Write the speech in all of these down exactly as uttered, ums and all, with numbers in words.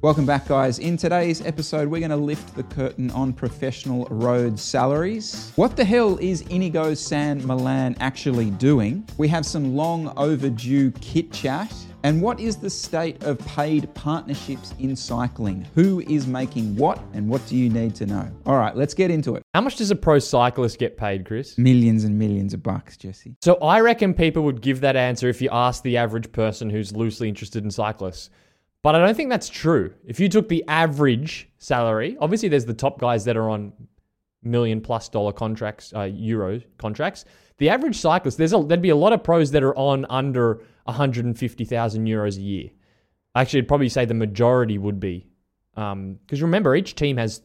Welcome back, guys. In today's episode, we're going to lift the curtain on professional road salaries. What the hell is Iñigo San Millán actually doing? We have some long overdue chit chat. And what is the state of paid partnerships in cycling? Who is making what, and what do you need to know? All right, let's get into it. How much does a pro cyclist get paid, Chris? Millions and millions of bucks, Jesse. So I reckon people would give that answer if you asked the average person who's loosely interested in cyclists. But I don't think that's true. If you took the average salary, obviously there's the top guys that are on million plus dollar contracts, uh, euro contracts. The average cyclist, there's a, there'd be a lot of pros that are on under one hundred fifty thousand euros a year. Actually, I'd probably say the majority would be. Um, because remember, each team has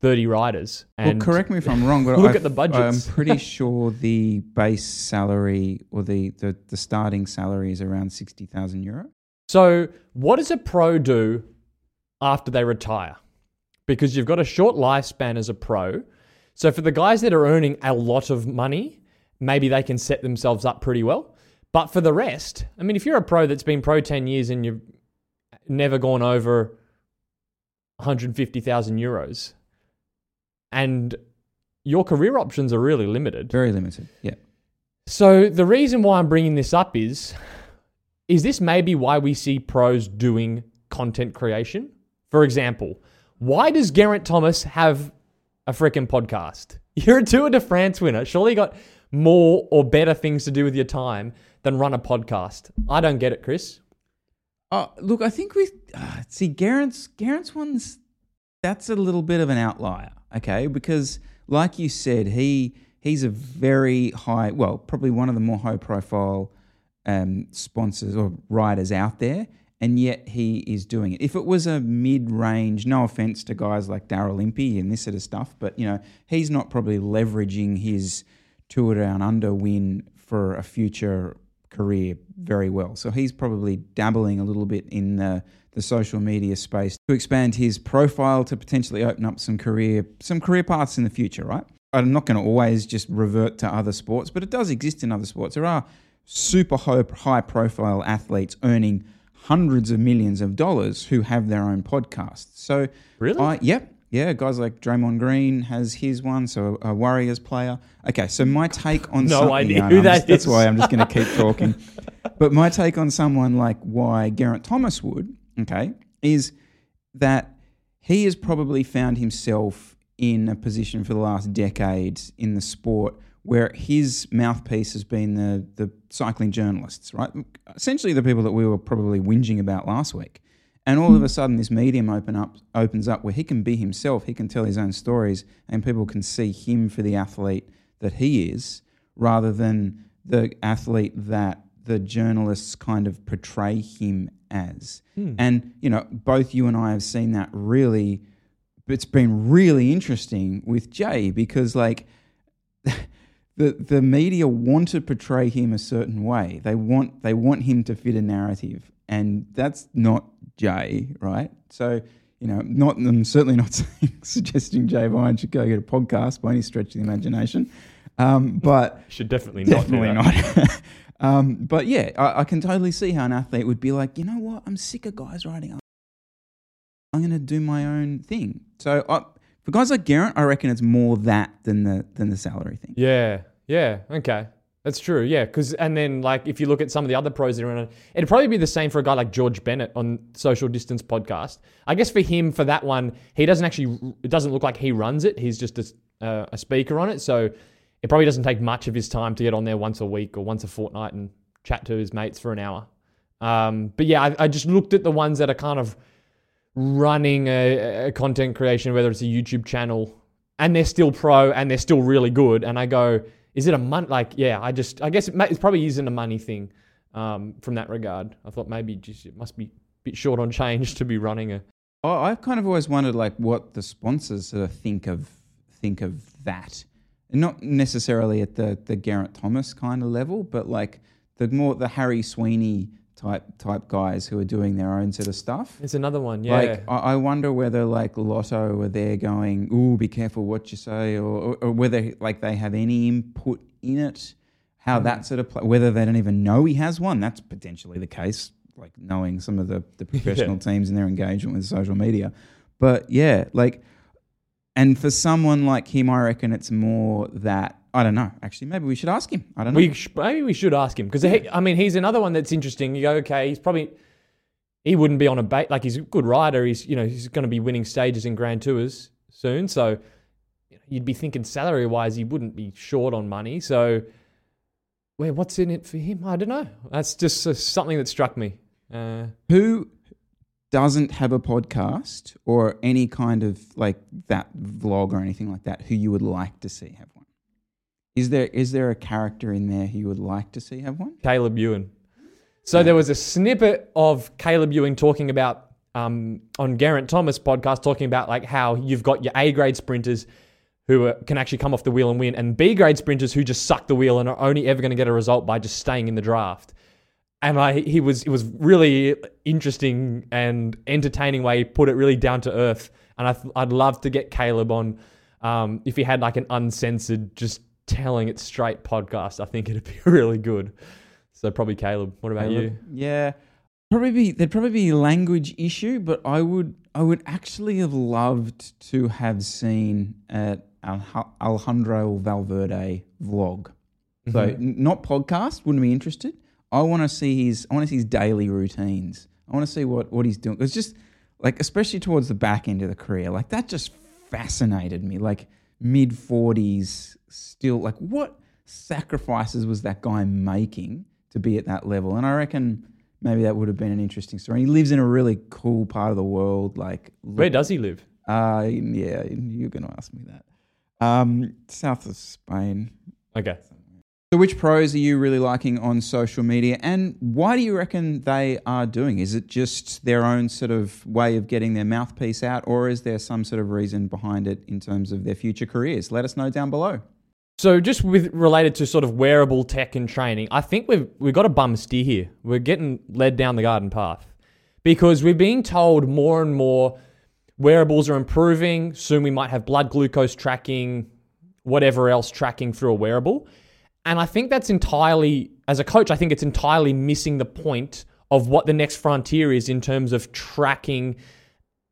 thirty riders. And well, correct me if I'm wrong, but look I've, at the budgets. I'm pretty sure the base salary or the, the, the starting salary is around sixty thousand euros. So what does a pro do after they retire? Because you've got a short lifespan as a pro. So for the guys that are earning a lot of money, maybe they can set themselves up pretty well. But for the rest, I mean, if you're a pro that's been pro ten years and you've never gone over one hundred fifty thousand euros and your career options are really limited. Very limited, yeah. So the reason why I'm bringing this up is, is this maybe why we see pros doing content creation? For example, why does Geraint Thomas have a freaking podcast? You're a Tour de France winner. Surely you got more or better things to do with your time than run a podcast. I don't get it, Chris. Uh, look, I think we... Uh, see, Geraint's, Geraint's one's... That's a little bit of an outlier, okay? Because like you said, he he's a very high... Well, probably one of the more high-profile um, sponsors or riders out there, and yet he is doing it. If it was a mid-range, no offense to guys like Darryl Impey and this sort of stuff, but, you know, he's not probably leveraging his Tour Down Under win for a future career very well. So he's probably dabbling a little bit in the, the social media space to expand his profile to potentially open up some career some career paths in the future, right? I'm not going to always just revert to other sports, but it does exist in other sports. There are super high profile athletes earning hundreds of millions of dollars who have their own podcasts. So really? I, yep. Yeah, guys like Draymond Green has his one, so a Warriors player. Okay, so my take on no something... idea who that just, is. That's why I'm just going to keep talking. But my take on someone like why Geraint Thomas would, okay, is that he has probably found himself in a position for the last decade in the sport where his mouthpiece has been the, the cycling journalists, right? Essentially the people that we were probably whinging about last week. And all of a sudden this medium open up opens up where he can be himself, he can tell his own stories, and people can see him for the athlete that he is rather than the athlete that the journalists kind of portray him as. Hmm. And, you know, both you and I have seen that really – it's been really interesting with Jay because, like, the the media want to portray him a certain way. They want They want him to fit a narrative. And that's not Jay, right? So, you know, not I'm certainly not saying, suggesting Jay Vine should go get a podcast by any stretch of the imagination. Um, but should definitely not. Definitely not. um, but yeah, I, I can totally see how an athlete would be like, you know what? I'm sick of guys riding. I'm going to do my own thing. So I, for guys like Geraint, I reckon it's more that than the than the salary thing. Yeah. Yeah. Okay. That's true, yeah. Cause, and then, like, if you look at some of the other pros that are in it, it'd probably be the same for a guy like George Bennett on Social Distance Podcast. I guess for him, for that one, he doesn't actually, it doesn't look like he runs it. He's just a, uh, a speaker on it. So it probably doesn't take much of his time to get on there once a week or once a fortnight and chat to his mates for an hour. Um, but yeah, I, I just looked at the ones that are kind of running a, a content creation, whether it's a YouTube channel, and they're still pro and they're still really good. And I go, is it a month? Like, yeah, I just, I guess it, it probably isn't a money thing um, from that regard. I thought maybe just it must be a bit short on change to be running a. Oh, I've kind of always wondered like what the sponsors uh, think of think of that. And not necessarily at the the Geraint Thomas kind of level, but like the more the Harry Sweeney type type guys who are doing their own sort of stuff. It's another one, yeah. Like I, I wonder whether like Lotto are there going, ooh, be careful what you say, or, or, or whether like they have any input in it. How mm. that sort of play, whether they don't even know he has one. That's potentially the case. Like knowing some of the, the professional yeah. teams and their engagement with social media. But yeah, like, and for someone like him, I reckon it's more that, I don't know, actually, maybe we should ask him. I don't we know. Sh- maybe we should ask him because, I mean, he's another one that's interesting. You go, okay, he's probably, he wouldn't be on a bait. Like he's a good rider. He's, you know, he's going to be winning stages in Grand Tours soon. So you'd be thinking salary wise, he wouldn't be short on money. So wait, what's in it for him? I don't know. That's just uh, something that struck me. Uh, Who doesn't have a podcast or any kind of like that vlog or anything like that who you would like to see have one? Is there is there a character in there who you would like to see have one? Caleb Ewan. So yeah. There was a snippet of Caleb Ewan talking about um, on Geraint Thomas podcast talking about like how you've got your A grade sprinters who are, can actually come off the wheel and win, and B grade sprinters who just suck the wheel and are only ever going to get a result by just staying in the draft. And I, he was, it was really interesting and entertaining way he put it, really down to earth. And I, th- I'd love to get Caleb on, um, if he had like an uncensored, just telling it straight podcast. I think it'd be really good. So probably Caleb. What about Caleb? you? Yeah, probably be, there'd probably be a language issue, but I would, I would actually have loved to have seen an Alejandro Valverde vlog. Mm-hmm. So not podcast. Wouldn't be interested. I want to see his. I want to see his daily routines. I want to see what, what he's doing. It's just like, especially towards the back end of the career, like that just fascinated me. Like mid forties, still like what sacrifices was that guy making to be at that level? And I reckon maybe that would have been an interesting story. He lives in a really cool part of the world. Like where does he live? Uh yeah, you're going to ask me that. Um, south of Spain. Okay. So which pros are you really liking on social media and why do you reckon they are doing? Is it just their own sort of way of getting their mouthpiece out or is there some sort of reason behind it in terms of their future careers? Let us know down below. So just with related to sort of wearable tech and training, I think we've we've got a bum steer here. We're getting led down the garden path because we're being told more and more wearables are improving. Soon we might have blood glucose tracking, whatever else tracking through a wearable. And I think that's entirely, as a coach, I think it's entirely missing the point of what the next frontier is in terms of tracking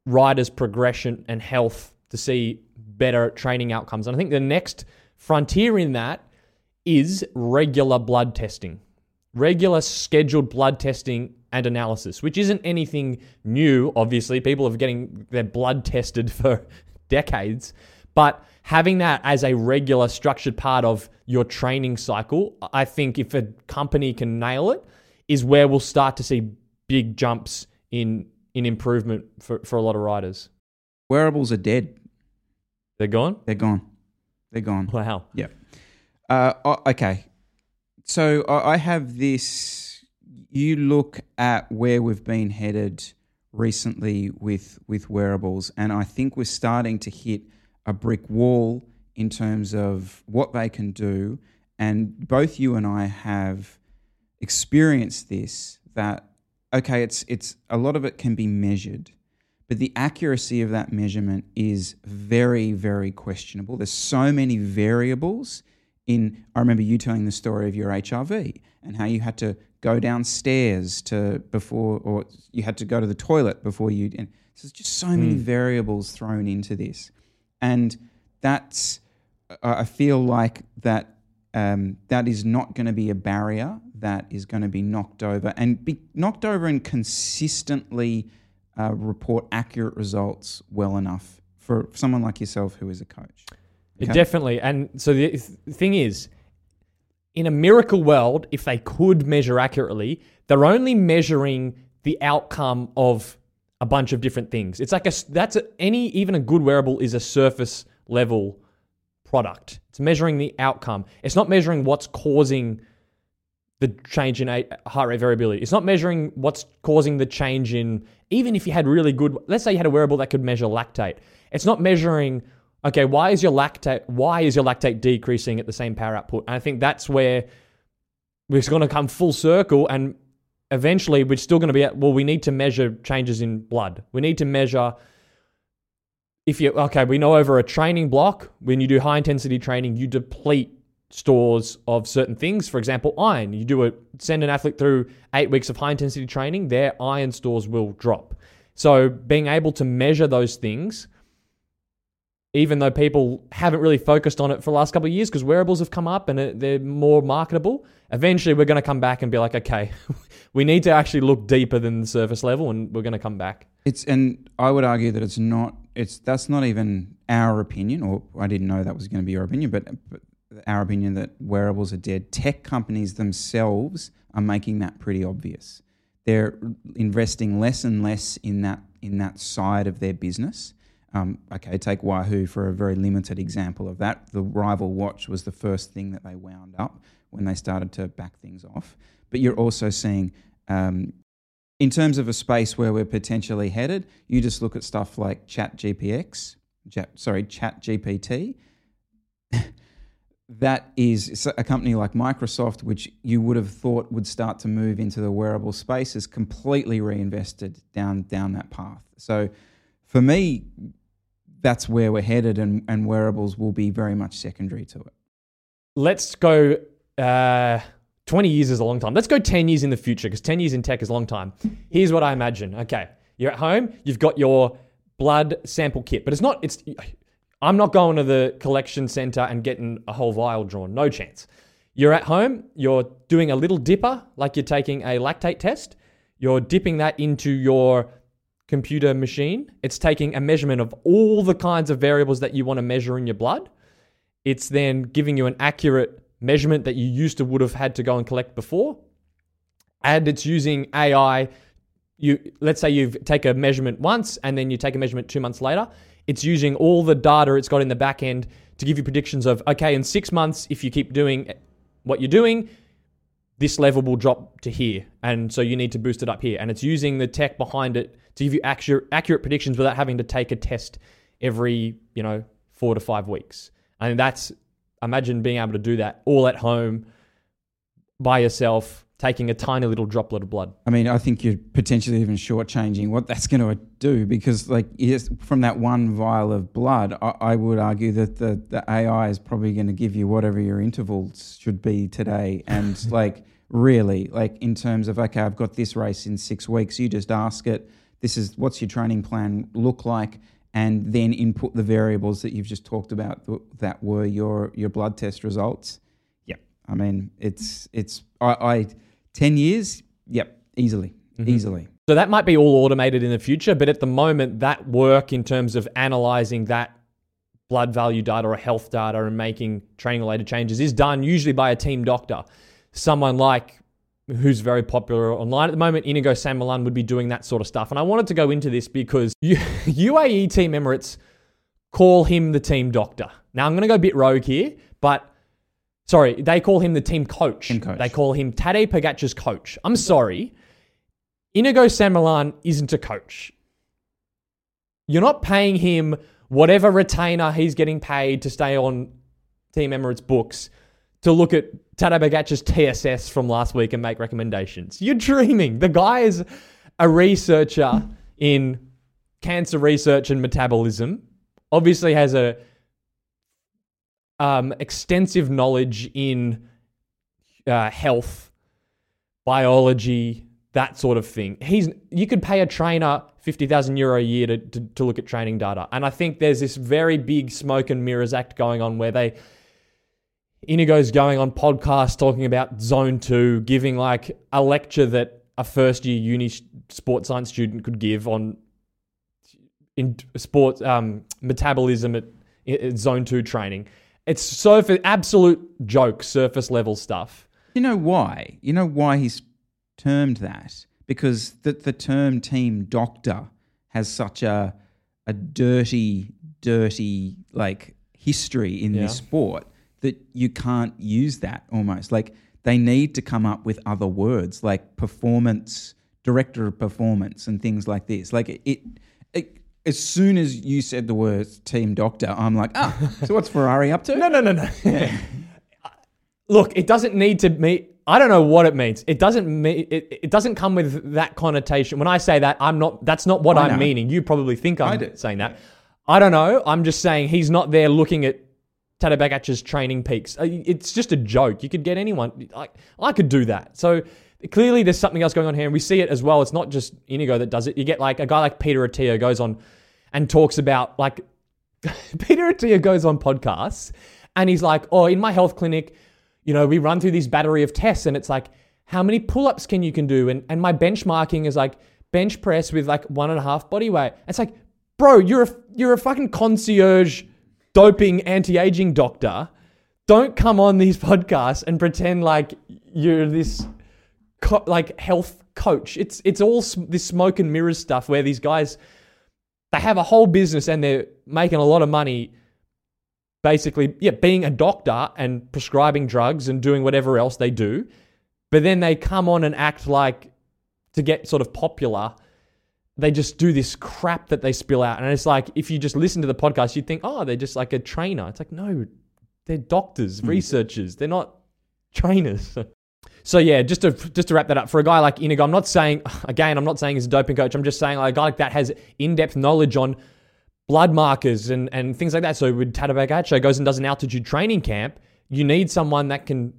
riders' progression and health to see better training outcomes. And I think the next frontier in that is regular blood testing, regular scheduled blood testing and analysis, which isn't anything new, obviously. People are getting their blood tested for decades, but having that as a regular structured part of your training cycle, I think if a company can nail it, is where we'll start to see big jumps in in improvement for, for a lot of riders. Wearables are dead. They're gone? They're gone. They're gone. Wow. Yeah. Uh, okay. So I have this, you look at where we've been headed recently with with wearables, and I think we're starting to hit a brick wall in terms of what they can do. And both you and I have experienced this, that, okay, it's it's a lot of it can be measured, but the accuracy of that measurement is very, very questionable. There's so many variables in, I remember you telling the story of your H R V and how you had to go downstairs to before, or you had to go to the toilet before you, and so there's just so mm. many variables thrown into this. And that's, I feel like that um, that is not going to be a barrier that is going to be knocked over and be knocked over and consistently uh, report accurate results well enough for someone like yourself who is a coach. Okay? Definitely. And so the thing is, in a miracle world, if they could measure accurately, they're only measuring the outcome of a bunch of different things. It's like a, that's a, any, even a good wearable is a surface level product. It's measuring the outcome. It's not measuring what's causing the change in heart rate variability. It's not measuring what's causing the change in, even if you had really good, let's say you had a wearable that could measure lactate. It's not measuring, okay, why is your lactate, why is your lactate decreasing at the same power output? And I think that's where we're going to come full circle, and eventually we're still going to be at, well, we need to measure changes in blood. We need to measure if you, okay, we know over a training block, when you do high intensity training, you deplete stores of certain things. For example, iron. You do a, send an athlete through eight weeks of high intensity training, their iron stores will drop. So being able to measure those things, even though people haven't really focused on it for the last couple of years because wearables have come up and they're more marketable, eventually we're going to come back and be like, okay, we need to actually look deeper than the surface level, and we're going to come back. It's, and I would argue that it's not, it's, that's not even our opinion, or I didn't know that was going to be your opinion, but, but our opinion that wearables are dead. Tech companies themselves are making that pretty obvious. They're investing less and less in that, in that side of their business. Um, okay, take Wahoo for a very limited example of that. The rival watch was the first thing that they wound up when they started to back things off. But you're also seeing, um, in terms of a space where we're potentially headed, you just look at stuff like ChatGPT, sorry, ChatGPT. That is a company like Microsoft, which you would have thought would start to move into the wearable space, is completely reinvested down down that path. So for me, that's where we're headed, and, and wearables will be very much secondary to it. Let's go, uh, twenty years is a long time. Let's go ten years in the future, because ten years in tech is a long time. Here's what I imagine. Okay, you're at home, you've got your blood sample kit, but it's not, it's, I'm not going to the collection center and getting a whole vial drawn, no chance. You're at home, you're doing a little dipper, like you're taking a lactate test, you're dipping that into your computer machine. It's taking a measurement of all the kinds of variables that you want to measure in your blood. It's then giving you an accurate measurement that you used to would have had to go and collect before. And it's using A I. You, let's say you take a measurement once and then you take a measurement two months later. It's using all the data it's got in the back end to give you predictions of, okay, in six months, if you keep doing what you're doing, this level will drop to here. And so you need to boost it up here. And it's using the tech behind it to give you accurate predictions without having to take a test every, you know, four to five weeks. And that's, imagine being able to do that all at home by yourself, taking a tiny little droplet of blood. I mean, I think you're potentially even shortchanging what that's going to do, because like from that one vial of blood, I, I would argue that the, the A I is probably going to give you whatever your intervals should be today. And like really, like in terms of, okay, I've got this race in six weeks, you just ask it, this is what's your training plan look like, and then input the variables that you've just talked about that were your, your blood test results. Yep. I mean, it's, it's, I, I ten years, yep, easily, mm-hmm. easily. So that might be all automated in the future, but at the moment that work in terms of analyzing that blood value data or health data and making training-related changes is done usually by a team doctor. Someone like, who's very popular online at the moment, Iñigo San Millán, would be doing that sort of stuff. And I wanted to go into this because U A E Team Emirates call him the team doctor. Now, I'm going to go a bit rogue here, but sorry, they call him the team coach. Team coach. They call him Tadej Pogačar's coach. I'm sorry. Iñigo San Millán isn't a coach. You're not paying him whatever retainer he's getting paid to stay on Team Emirates books to look at Tadej Pogačar's T S S from last week and make recommendations. You're dreaming. The guy is a researcher in cancer research and metabolism, obviously has a um, extensive knowledge in uh, health, biology, that sort of thing. He's you could pay a trainer fifty thousand euro a year to, to, to look at training data. And I think there's this very big smoke and mirrors act going on where they... Inigo's going on podcasts talking about zone two, giving like a lecture that a first year uni sports science student could give on in sports um, metabolism at, at zone two training. It's surface, absolute joke, surface level stuff. You know why? You know why he's termed that? Because the, the term team doctor has such a a dirty, dirty like history in yeah. this sport that you can't use that almost. Like they need to come up with other words like performance, director of performance and things like this. Like it, it, it as soon as you said the words team doctor, I'm like, ah, oh, so what's Ferrari up to? No, no, no, no. Yeah. Look, it doesn't need to meet. I don't know what it means. It doesn't mean it, it doesn't come with that connotation. When I say that, I'm not that's not what I I'm know. meaning. You probably think I'm saying that. I don't know. I'm just saying he's not there looking at Tadej Pogačar's training peaks. It's just a joke. You could get anyone. I, I could do that. So clearly there's something else going on here, and we see it as well. It's not just Iñigo that does it. You get like a guy like Peter Attia goes on and talks about like Peter Attia goes on podcasts and he's like, "Oh, in my health clinic, you know, we run through this battery of tests and it's like, how many pull-ups can you can do? And and my benchmarking is like bench press with like one and a half body weight." It's like, bro, you're a, you're a fucking concierge doping anti-aging doctor. Don't come on these podcasts and pretend like you're this co- like health coach. It's, it's all sm- this smoke and mirrors stuff where these guys, they have a whole business and they're making a lot of money basically, yeah, being a doctor and prescribing drugs and doing whatever else they do. But then they come on and act like, to get sort of popular, they just do this crap that they spill out. And it's like, if you just listen to the podcast, you'd think, oh, they're just like a trainer. It's like, no, they're doctors, researchers. They're not trainers. So yeah, just to just to wrap that up, for a guy like Iñigo, I'm not saying, again, I'm not saying he's a doping coach. I'm just saying like a guy like that has in-depth knowledge on blood markers and, and things like that. So when Tadej Pogačar goes and does an altitude training camp, you need someone that can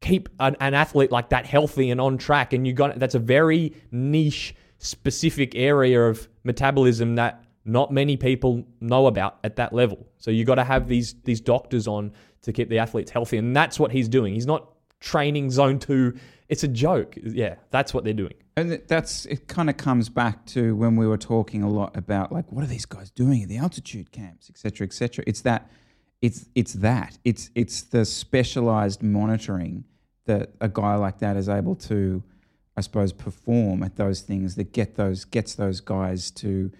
keep an, an athlete like that healthy and on track. And you got that's a very niche, specific area of metabolism that not many people know about at that level. So you got to have these these doctors on to keep the athletes healthy, and that's what he's doing. He's not training zone two. It's a joke. Yeah, that's what they're doing. And that's, it kind of comes back to when we were talking a lot about like, what are these guys doing at the altitude camps, et cetera, et cetera. It's that, it's, it's that, it's, it's the specialized monitoring that a guy like that is able to, I suppose, perform at those things that get those, gets those guys to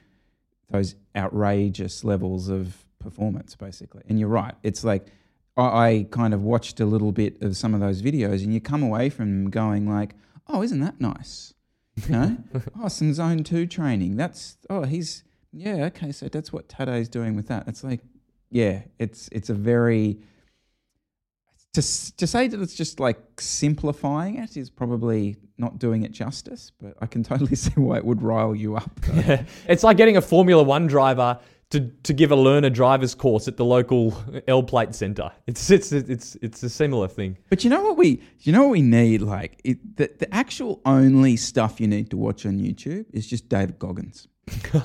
those outrageous levels of performance basically. And you're right. It's like, I, I kind of watched a little bit of some of those videos and you come away from them going like, oh, isn't that nice? You know? Oh, some zone two training. That's, oh, he's, yeah, okay, so that's what Tadej's doing with that. It's like, yeah, it's it's a very, to, to say that it's just like simplifying it is probably not doing it justice, but I can totally see why it would rile you up. Yeah. It's like getting a Formula One driver to, to give a learner driver's course at the local L Plate Centre. It's it's it's it's a similar thing. But you know what we you know what we need like it, the the actual only stuff you need to watch on YouTube is just David Goggins.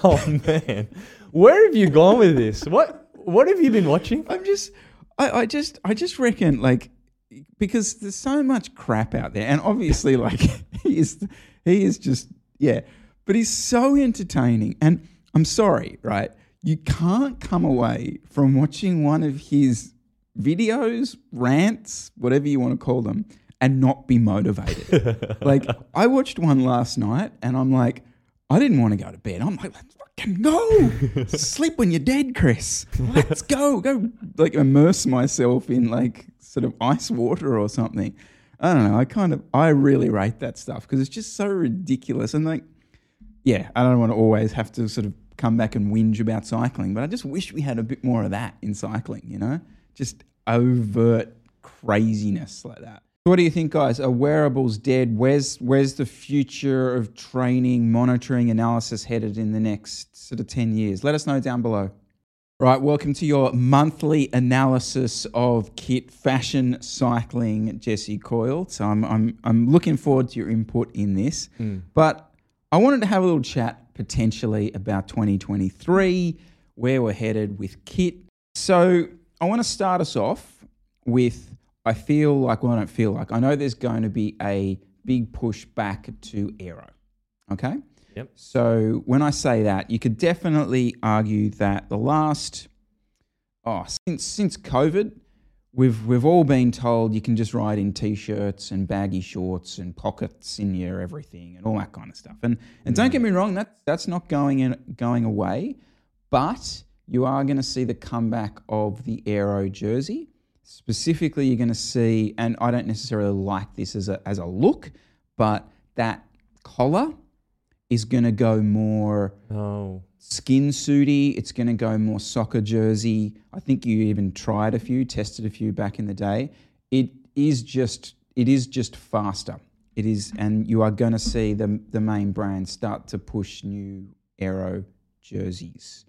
Oh man, where have you gone with this? What what have you been watching? I'm just I, I just I just reckon like because there's so much crap out there, and obviously like he is he is just yeah, but he's so entertaining, and I'm sorry, right? You can't come away from watching one of his videos, rants, whatever you want to call them, and not be motivated. Like, I watched one last night and I'm like, I didn't want to go to bed. I'm like, let's fucking go. Sleep when you're dead, Chris. Let's go. Go, like, immerse myself in, like, sort of ice water or something. I don't know. I kind of, I really rate that stuff because it's just so ridiculous. And, like, yeah, I don't want to always have to sort of come back and whinge about cycling, but I just wish we had a bit more of that in cycling, you know, just overt craziness like that. What do you think, guys? Are wearables dead? Where's where's the future of training, monitoring, analysis headed in the next sort of ten years? Let us know down below. Right, welcome to your monthly analysis of kit, fashion, cycling, Jesse Coyle. So I'm I'm I'm looking forward to your input in this, mm. but I wanted to have a little chat potentially about twenty twenty-three, where we're headed with kit. So I want to start us off with, I feel like, well, I don't feel like, I know there's going to be a big push back to aero, okay? Yep. So when I say that, you could definitely argue that the last oh, since since COVID, we've we've all been told you can just ride in t-shirts and baggy shorts and pockets in your everything and all that kind of stuff. And and don't get me wrong, that that's not going in going away, but you are going to see the comeback of the aero jersey. Specifically, you're going to see, and I don't necessarily like this as a as a look, but that collar is going to go more oh. skin suity. It's going to go more soccer jersey. I think you even tried a few, tested a few back in the day. It is just it is just faster. It is, and you are going to see the the main brand start to push new aero jerseys.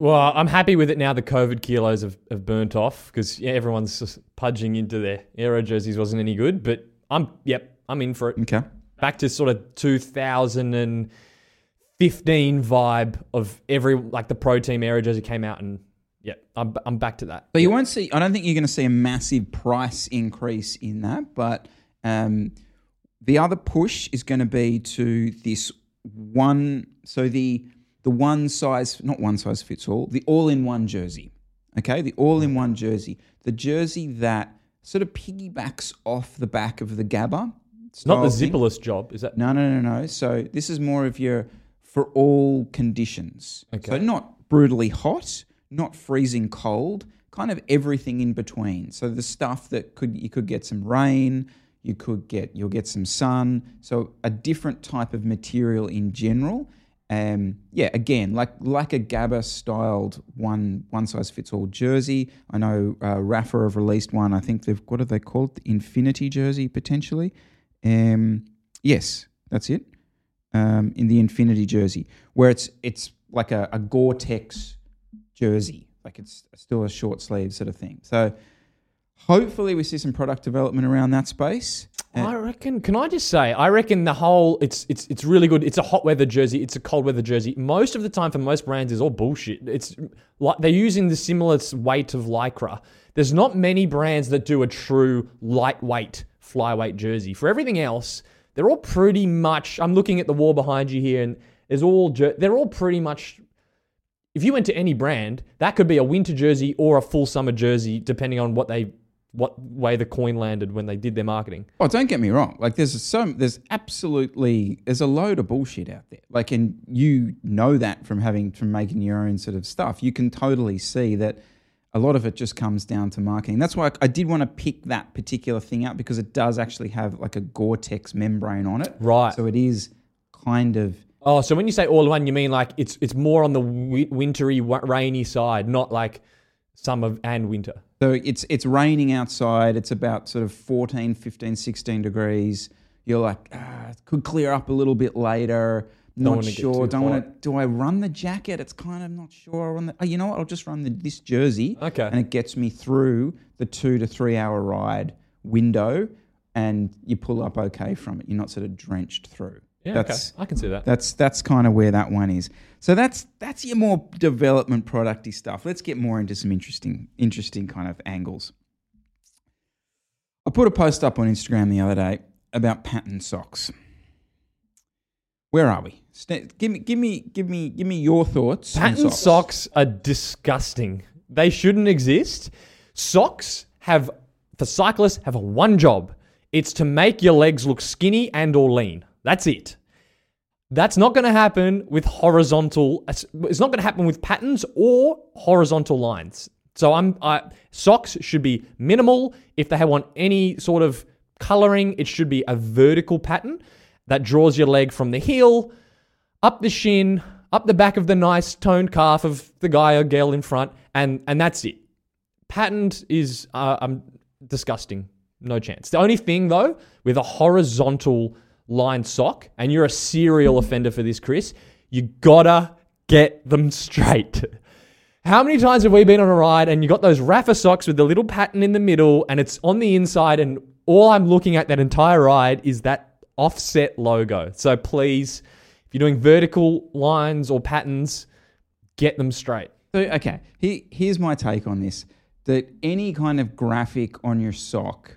Well, I'm happy with it now. The COVID kilos have, have burnt off because yeah, everyone's just pudging into their aero jerseys. Wasn't any good, but I'm yep, I'm in for it. Okay, back to sort of two thousand fifteen vibe of every like the pro team aero jersey came out, and yeah, I'm I'm back to that. But you won't see. I don't think you're going to see a massive price increase in that. But um, the other push is going to be to this one. So the The one size, not one size fits all, the all-in-one jersey, okay? The all-in-one jersey. The jersey that sort of piggybacks off the back of the Gabba. It's not the zipperless job, is that? No, no, no, no. So this is more of your for all conditions. Okay. So not brutally hot, not freezing cold, kind of everything in between. So the stuff that could you could get some rain, you could get, you'll get some sun. So a different type of material in general. Um, yeah, again, like like a Gabba-styled one one size fits all jersey. I know uh, Rapha have released one. I think they've what are they called? The Infinity jersey potentially. Um, yes, that's it. Um, in the Infinity jersey, where it's it's like a, a Gore-Tex jersey, like it's still a short sleeve sort of thing. So hopefully we see some product development around that space. Uh, I reckon, can I just say, I reckon the whole, it's it's it's really good. It's a hot weather jersey. It's a cold weather jersey. Most of the time for most brands is all bullshit. It's like they're using the similar weight of Lycra. There's not many brands that do a true lightweight flyweight jersey. For everything else, they're all pretty much, I'm looking at the wall behind you here and there's all, they're all pretty much, if you went to any brand, that could be a winter jersey or a full summer jersey depending on what they what way the coin landed when they did their marketing. Oh, don't get me wrong. Like there's some, there's absolutely, there's a load of bullshit out there. Like, and you know that from having, from making your own sort of stuff, you can totally see that a lot of it just comes down to marketing. That's why I, I did want to pick that particular thing up because it does actually have like a Gore-Tex membrane on it. Right. So it is kind of. Oh, so when you say all one, you mean like it's, it's more on the wi- wintry, wa- rainy side, not like summer and winter. So it's it's raining outside. It's about sort of fourteen, fifteen, sixteen degrees. You're like, ah, it could clear up a little bit later. Not sure. Don't want to. Do I run the jacket? It's kind of not sure. I run the, oh, you know what? I'll just run the, this jersey. Okay. And it gets me through the two to three hour ride window, and you pull up okay from it. You're not sort of drenched through. Yeah, that's, okay. I can see that. That's that's kind of where that one is. So that's that's your more development producty stuff. Let's get more into some interesting interesting kind of angles. I put a post up on Instagram the other day about patterned socks. Where are we? St- give me give me give me give me your thoughts. Patterned socks. socks are disgusting. They shouldn't exist. Socks have for cyclists have one job. It's to make your legs look skinny and or lean. That's it. That's not going to happen with horizontal. It's not going to happen with patterns or horizontal lines. So I'm I, socks should be minimal. If they want any sort of coloring, it should be a vertical pattern that draws your leg from the heel, up the shin, up the back of the nice toned calf of the guy or girl in front, and and that's it. Patterned is uh, um, disgusting. No chance. The only thing though with a horizontal line sock, and you're a serial offender for this, Chris, you gotta get them straight. How many times have we been on a ride and you got those Rapha socks with the little pattern in the middle and it's on the inside and all I'm looking at that entire ride is that offset logo. So please, if you're doing vertical lines or patterns, get them straight. So, okay, Here, here's my take on this, that any kind of graphic on your sock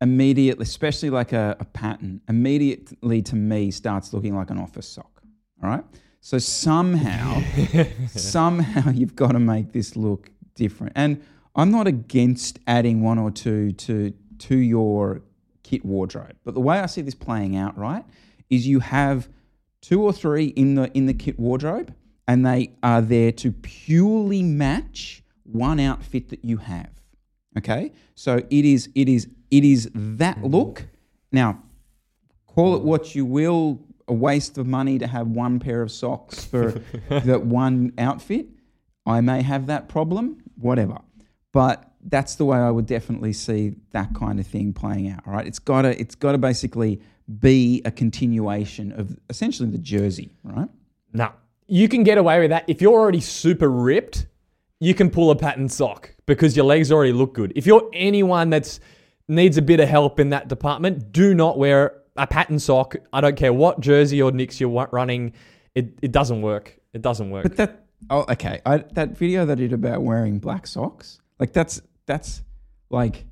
immediately, especially like a, a pattern, immediately to me starts looking like an office sock, all right? So somehow, somehow you've got to make this look different. And I'm not against adding one or two to to your kit wardrobe, but the way I see this playing out, right, is you have two or three in the in the kit wardrobe, and they are there to purely match one outfit that you have. Okay, so it is it is it is that look. Now, call it what you will, a waste of money to have one pair of socks for that one outfit. I may have that problem, whatever. But that's the way I would definitely see that kind of thing playing out, right? It's got to it's got to basically be a continuation of essentially the jersey, right? No. You can get away with that. If you're already super ripped, you can pull a patterned sock because your legs already look good. If you're anyone that's needs a bit of help in that department, do not wear a patterned sock. I don't care what jersey or Knicks you're running. It it doesn't work. It doesn't work. But that oh okay. I, that video that I did about wearing black socks, like that's that's like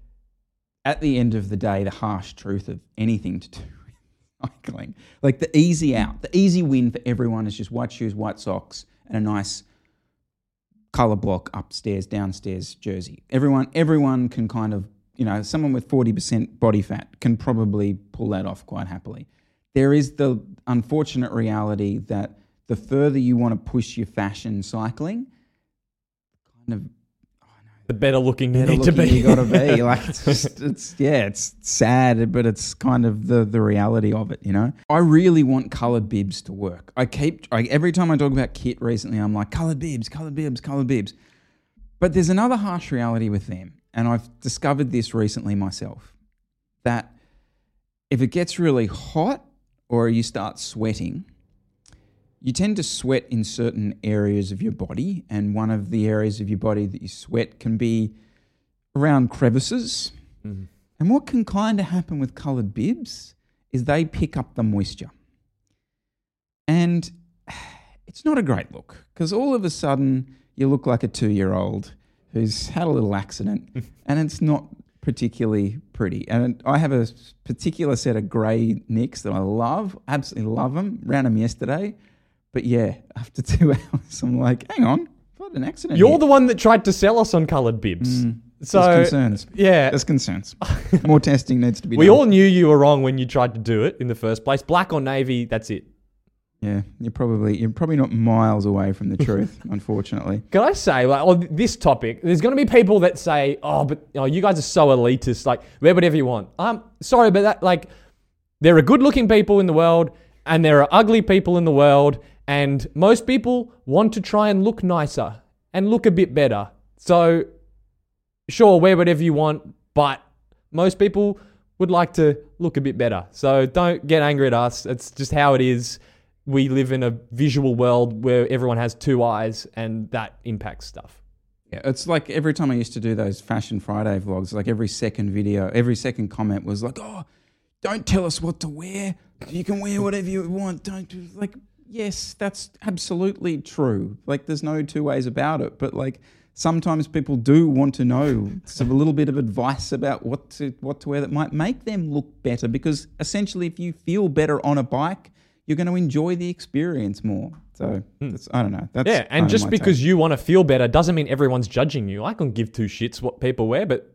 at the end of the day the harsh truth of anything to do with cycling. Like the easy out, the easy win for everyone is just white shoes, white socks, and a nice color block upstairs, downstairs jersey. Everyone everyone can kind of, you know, someone with forty percent body fat can probably pull that off quite happily. There is the unfortunate reality that the further you want to push your fashion cycling, kind of oh no, the better looking you better need looking to be. You gotta be like it's, just, it's yeah, it's sad, but it's kind of the the reality of it. You know, I really want coloured bibs to work. I keep I, every time I talk about kit recently, I'm like coloured bibs, coloured bibs, coloured bibs. But there's another harsh reality with them. And I've discovered this recently myself, that if it gets really hot or you start sweating, you tend to sweat in certain areas of your body. And one of the areas of your body that you sweat can be around crevices. Mm-hmm. And what can kind of happen with coloured bibs is they pick up the moisture. And it's not a great look because all of a sudden you look like a two-year-old who's had a little accident, and it's not particularly pretty. And I have a particular set of grey Knicks that I love, absolutely love them, ran them yesterday. But yeah, after two hours, I'm like, hang on, I've had an accident. You're here. The one that tried to sell us on coloured bibs. Mm, so, there's concerns. Yeah. There's concerns. More testing needs to be we done. We all knew you were wrong when you tried to do it in the first place. Black or navy, that's it. Yeah, you're probably you're probably not miles away from the truth, unfortunately. Can I say, like, on this topic, there's going to be people that say, "Oh, but you know, you guys are so elitist. Like, wear whatever you want." Um, sorry, but that, like, there are good-looking people in the world, and there are ugly people in the world, and most people want to try and look nicer and look a bit better. So, sure, wear whatever you want, but most people would like to look a bit better. So, don't get angry at us. It's just how it is. We live in a visual world where everyone has two eyes and that impacts stuff. Yeah, it's like every time I used to do those Fashion Friday vlogs, like every second video, every second comment was like, oh, don't tell us what to wear. You can wear whatever you want. Don't do like, yes, that's absolutely true. Like there's no two ways about it. But like sometimes people do want to know some, a little bit of advice about what to, what to wear that might make them look better, because essentially if you feel better on a bike, you're going to enjoy the experience more. So, that's, I don't know. That's yeah, and just because take. You want to feel better doesn't mean everyone's judging you. I can give two shits what people wear, but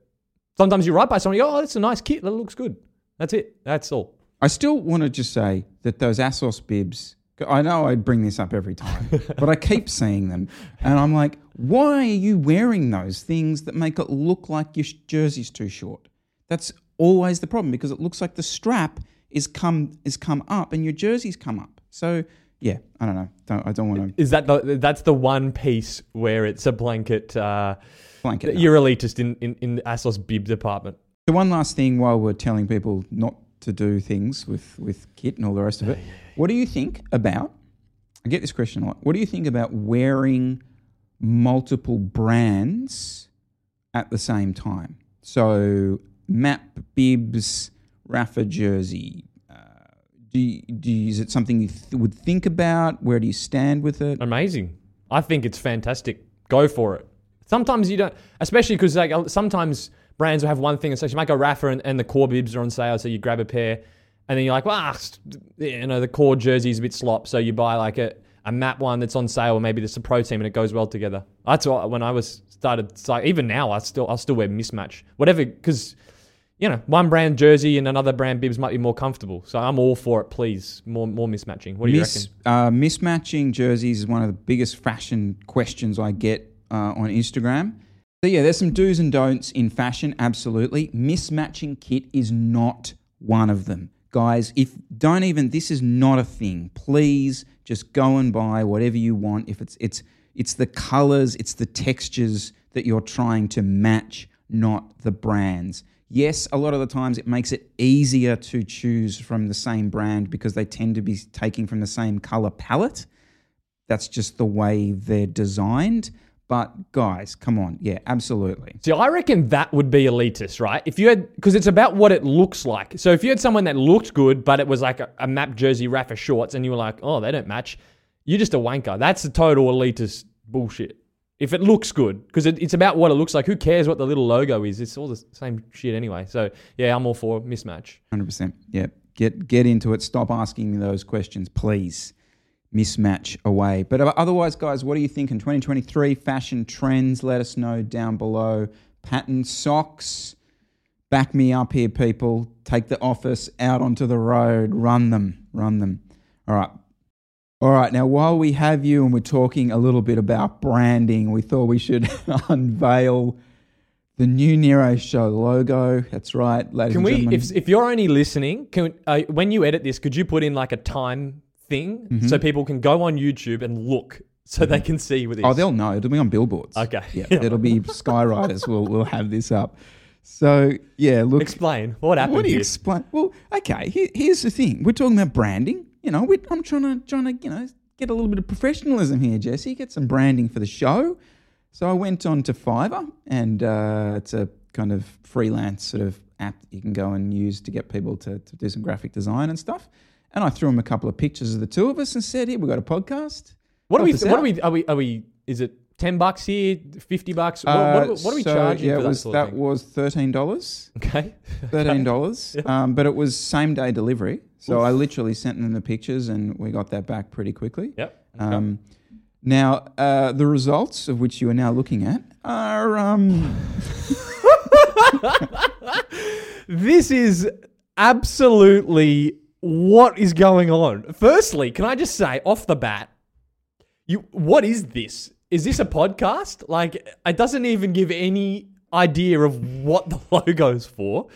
sometimes you're right by someone, you go, oh, that's a nice kit. That looks good. That's it. That's all. I still want to just say that those ASOS bibs, I know I bring this up every time, but I keep seeing them. And I'm like, why are you wearing those things that make it look like your jersey's too short? That's always the problem, because it looks like the strap is come is come up and your jersey's come up. So yeah, I don't know. Don't, I don't want to. Is that the that's the one piece where it's a blanket? Uh, blanket. You're no. elitist in, in in the ASOS bib department. The one last thing while we're telling people not to do things with with kit and all the rest of it. What do you think about? I get this question a lot. What do you think about wearing multiple brands at the same time? So MAAP bibs. Rapha jersey. Uh, do you, do you, is it something you th- would think about? Where do you stand with it? Amazing. I think it's fantastic. Go for it. Sometimes you don't, especially because like sometimes brands will have one thing, and so you might go Rapha and, and the core bibs are on sale, so you grab a pair, and then you're like, well, ah, you know, the core jersey is a bit slop, so you buy like a a MAAP one that's on sale, or maybe there's a pro team and it goes well together. That's what, when I was started, even now, I still I still wear mismatch, whatever, because, you know, one brand jersey and another brand bibs might be more comfortable. So I'm all for it, please. More more mismatching. What do Mis- you reckon? Uh, mismatching jerseys is one of the biggest fashion questions I get uh, on Instagram. So yeah, there's some do's and don'ts in fashion, absolutely. Mismatching kit is not one of them. Guys, if don't even, this is not a thing. Please just go and buy whatever you want. If it's it's it's the colors, it's the textures that you're trying to match, not the brands. Yes, a lot of the times it makes it easier to choose from the same brand because they tend to be taking from the same color palette. That's just the way they're designed. But guys, come on. Yeah, absolutely. See, I reckon that would be elitist, right? If you had, because it's about what it looks like. So if you had someone that looked good, but it was like a, a MAAP jersey, Rapha shorts, and you were like, oh, they don't match, you're just a wanker. That's the total elitist bullshit. If it looks good, because it, it's about what it looks like. Who cares what the little logo is? It's all the same shit anyway. So, yeah, I'm all for mismatch. one hundred percent. Yeah. Get get into it. Stop asking me those questions, please. Mismatch away. But otherwise, guys, what do you think in twenty twenty-three? Fashion trends, let us know down below. Pattern socks. Back me up here, people. Take the office out onto the road. Run them. Run them. All right. All right, now while we have you and we're talking a little bit about branding, we thought we should unveil the new Nero Show logo. That's right, ladies can and we, gentlemen. If, if you're only listening, can uh, when you edit this, could you put in like a time thing mm-hmm. so people can go on YouTube and look so mm-hmm. they can see with this? Oh, they'll know. It'll be on billboards. Okay. Yeah, it'll be Skyriders. We'll, we'll have this up. So, yeah, look. Explain. What happened What do you here? Explain? Well, okay, here, here's the thing. We're talking about branding. You know, we, I'm trying to, trying to, you know, get a little bit of professionalism here, Jesse, get some branding for the show. So I went on to Fiverr, and uh, it's a kind of freelance sort of app that you can go and use to get people to, to do some graphic design and stuff. And I threw them a couple of pictures of the two of us and said, here, we've got a podcast. What do we, what are we, are we, are we, is it ten bucks here, fifty bucks? What, uh, what, what are we so charging yeah, for that was, sort of that thing? was thirteen dollars. Okay. thirteen dollars. Yep. um, but it was same day delivery. So Oof. I literally sent them the pictures and we got that back pretty quickly. Yep. Okay. Um, now, uh, the results of which you are now looking at are... Um... This is absolutely what is going on. Firstly, can I just say off the bat, you what is this? Is this a podcast? Like, it doesn't even give any idea of what the logo's for.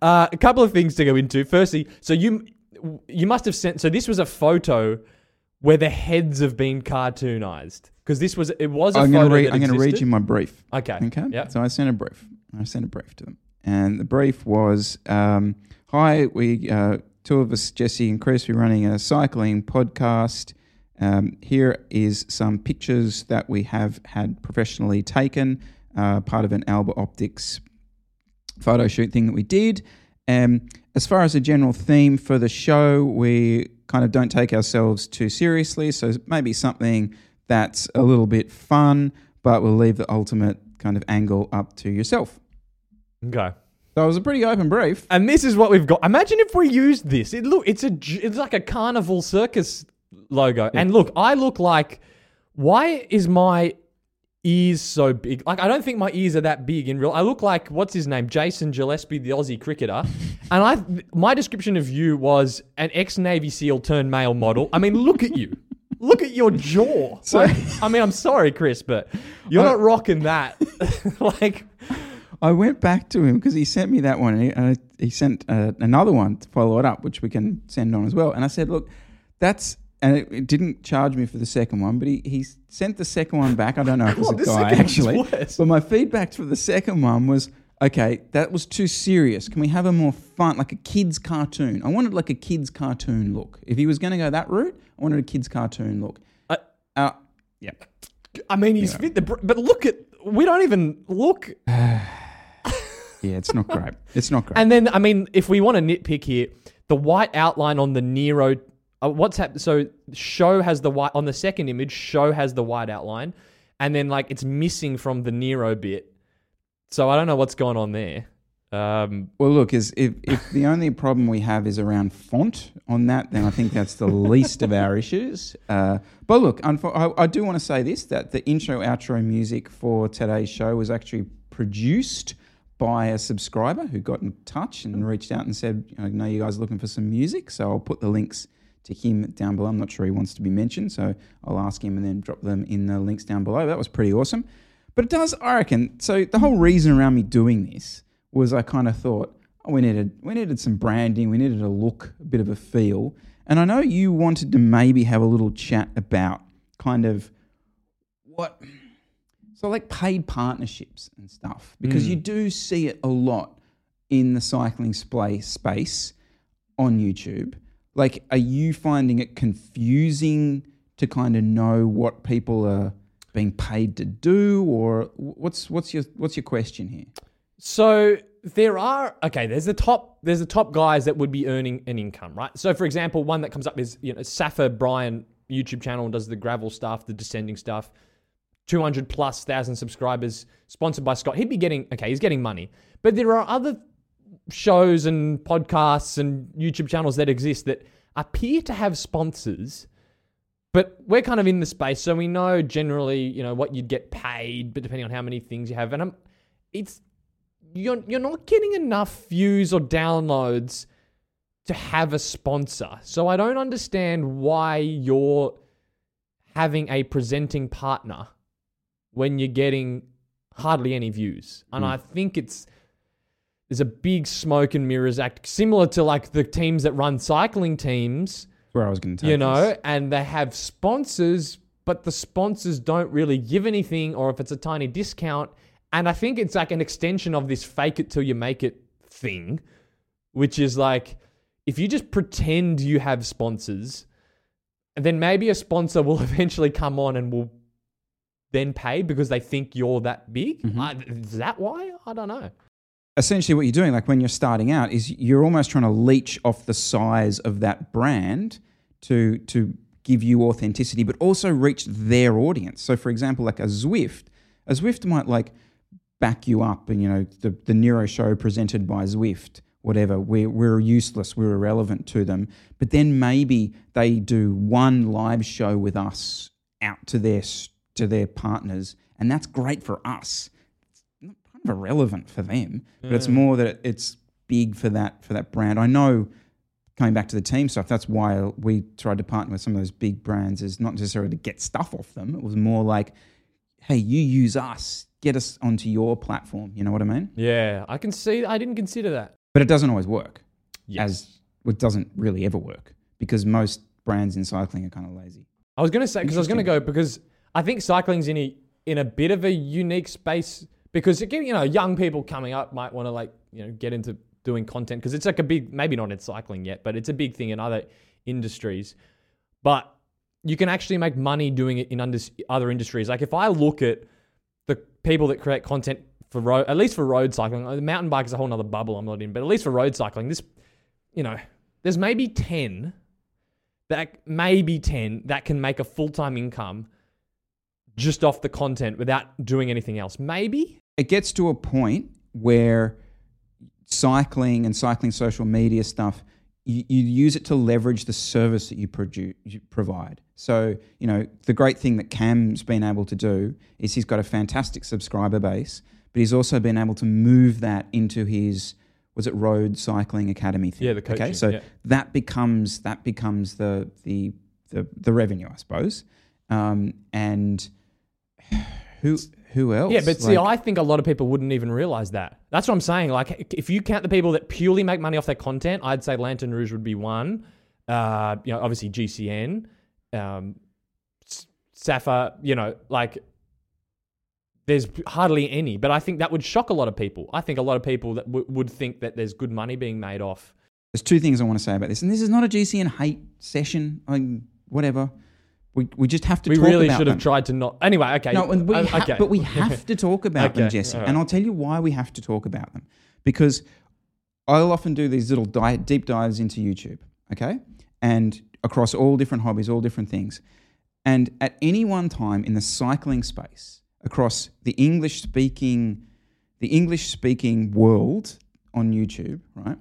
Uh, a couple of things to go into. Firstly, so you... You must have sent... So this was a photo where the heads have been cartoonized. Because this was... It was a I'm photo gonna read, I'm going to read you my brief. Okay. Okay? Yep. So I sent a brief. I sent a brief to them. And the brief was, um, hi, we... Uh, two of us, Jesse and Chris, we're running a cycling podcast. Um, here is some pictures that we have had professionally taken, uh, part of an Alba Optics photo shoot thing that we did. Um, as far as a general theme for the show, we kind of don't take ourselves too seriously, so maybe something that's a little bit fun, but we'll leave the ultimate kind of angle up to yourself. Okay. So it was a pretty open brief. And this is what we've got. Imagine if we used this. It look, it's a, it's like a carnival circus logo. Yeah. And look, I look like, why is my... ears so big? Like, I don't think my ears are that big in real. I look like, what's his name? Jason Gillespie, the Aussie cricketer. And I, my description of you was an ex-Navy SEAL turned male model. I mean, look at you. Look at your jaw. So, like, I mean, I'm sorry, Chris, but you're I, not rocking that. Like, I went back to him because he sent me that one, and he, uh, he sent uh, another one to follow it up, which we can send on as well. And I said, look, that's... And it, it didn't charge me for the second one, but he, he sent the second one back. I don't know if it was oh, a guy, actually. But my feedback for the second one was, okay, that was too serious. Can we have a more fun, like a kid's cartoon? I wanted like a kid's cartoon look. If he was going to go that route, I wanted a kid's cartoon look. Uh, uh, yeah. I mean, he's anyway. fit the... Br- but look at... We don't even look... yeah, it's not great. It's not great. And then, I mean, if we want to nitpick here, the white outline on the Nero... Uh, what's happened? So show has the white on the second image. Show has the white outline, and then like it's missing from the Nero bit. So I don't know what's going on there. Um, well, look, is if, if the only problem we have is around font on that, then I think that's the least of our issues. Uh, but look, unfo- I, I do want to say this, that the intro-outro music for today's show was actually produced by a subscriber who got in touch and reached out and said, I know you guys are looking for some music, so I'll put the links to him down below. I'm not sure he wants to be mentioned, so I'll ask him and then drop them in the links down below. That was pretty awesome. But it does, I reckon, so the whole reason around me doing this was I kind of thought, oh, we needed we needed some branding, we needed a look, a bit of a feel. And I know you wanted to maybe have a little chat about kind of what, so like paid partnerships and stuff, because mm. you do see it a lot in the cycling space on YouTube. Like, are you finding it confusing to kind of know what people are being paid to do, or what's what's your what's your question here? So there are okay. There's the top. There's the top guys that would be earning an income, right? So for example, one that comes up is you know Safa Bryan YouTube channel does the gravel stuff, the descending stuff, two hundred plus thousand subscribers, sponsored by Scott. He'd be getting okay. He's getting money, but there are other shows and podcasts and YouTube channels that exist that appear to have sponsors, but we're kind of in the space, so we know generally you know what you'd get paid, but depending on how many things you have, and I'm, it's. You're you're not getting enough views or downloads to have a sponsor. So I don't understand why you're having a presenting partner when you're getting hardly any views. And mm. I think it's there's a big smoke and mirrors act, similar to like the teams that run cycling teams. Where I was going to take you know, this. And they have sponsors, but the sponsors don't really give anything, or if it's a tiny discount. And I think it's like an extension of this fake it till you make it thing, which is like, if you just pretend you have sponsors, then maybe a sponsor will eventually come on and will then pay because they think you're that big. Mm-hmm. I, is that why? I don't know. Essentially what you're doing, like when you're starting out, is you're almost trying to leech off the size of that brand to, to give you authenticity, but also reach their audience. So for example, like a Zwift, a Zwift might like, back you up and, you know, the, the Neuro show presented by Zwift, whatever, we're, we're useless, we're irrelevant to them. But then maybe they do one live show with us out to their to their partners, and that's great for us. It's not kind of irrelevant for them, but mm. it's more that it's big for that for that brand. I know, coming back to the team stuff, that's why we tried to partner with some of those big brands is not necessarily to get stuff off them. It was more like, hey, you use us. Get us onto your platform. You know what I mean? Yeah, I can see. I didn't consider that. But it doesn't always work. Yes. As it doesn't really ever work because most brands in cycling are kind of lazy. I was going to say, because I was going to go, because I think cycling's in a, in a bit of a unique space because, again, you know, young people coming up might want to like, you know, get into doing content because it's like a big, maybe not in cycling yet, but it's a big thing in other industries. But you can actually make money doing it in under, other industries. Like if I look at the people that create content for road, at least for road cycling, the mountain bike is a whole nother bubble I'm not in, but at least for road cycling, this, you know, there's maybe ten that maybe ten that can make a full-time income just off the content without doing anything else. Maybe it gets to a point where cycling and cycling social media stuff, you, you use it to leverage the service that you produce, you provide. So, you know, the great thing that Cam's been able to do is he's got a fantastic subscriber base, but he's also been able to move that into his, was it Road Cycling Academy thing? Yeah, the coaching. Okay, so yeah. that becomes that becomes the the the, the revenue, I suppose. Um, and who who else? Yeah, but see, like, I think a lot of people wouldn't even realize that. That's what I'm saying. Like, if you count the people that purely make money off their content, I'd say Lantern Rouge would be one. Uh, you know, obviously G C N. Um, Safa, you know, like there's hardly any, but I think that would shock a lot of people. I think a lot of people that w- would think that there's good money being made off. There's two things I want to say about this, and this is not a G C N hate session. I mean, whatever. We we just have to. We talk really about should have them. tried to not. Anyway, okay. No, and we um, ha- okay. but we have to talk about okay. them, Jesse, right. And I'll tell you why we have to talk about them, because I'll often do these little di- deep dives into YouTube, okay, and across all different hobbies, all different things. And at any one time in the cycling space, across the English speaking the English speaking world on YouTube, right,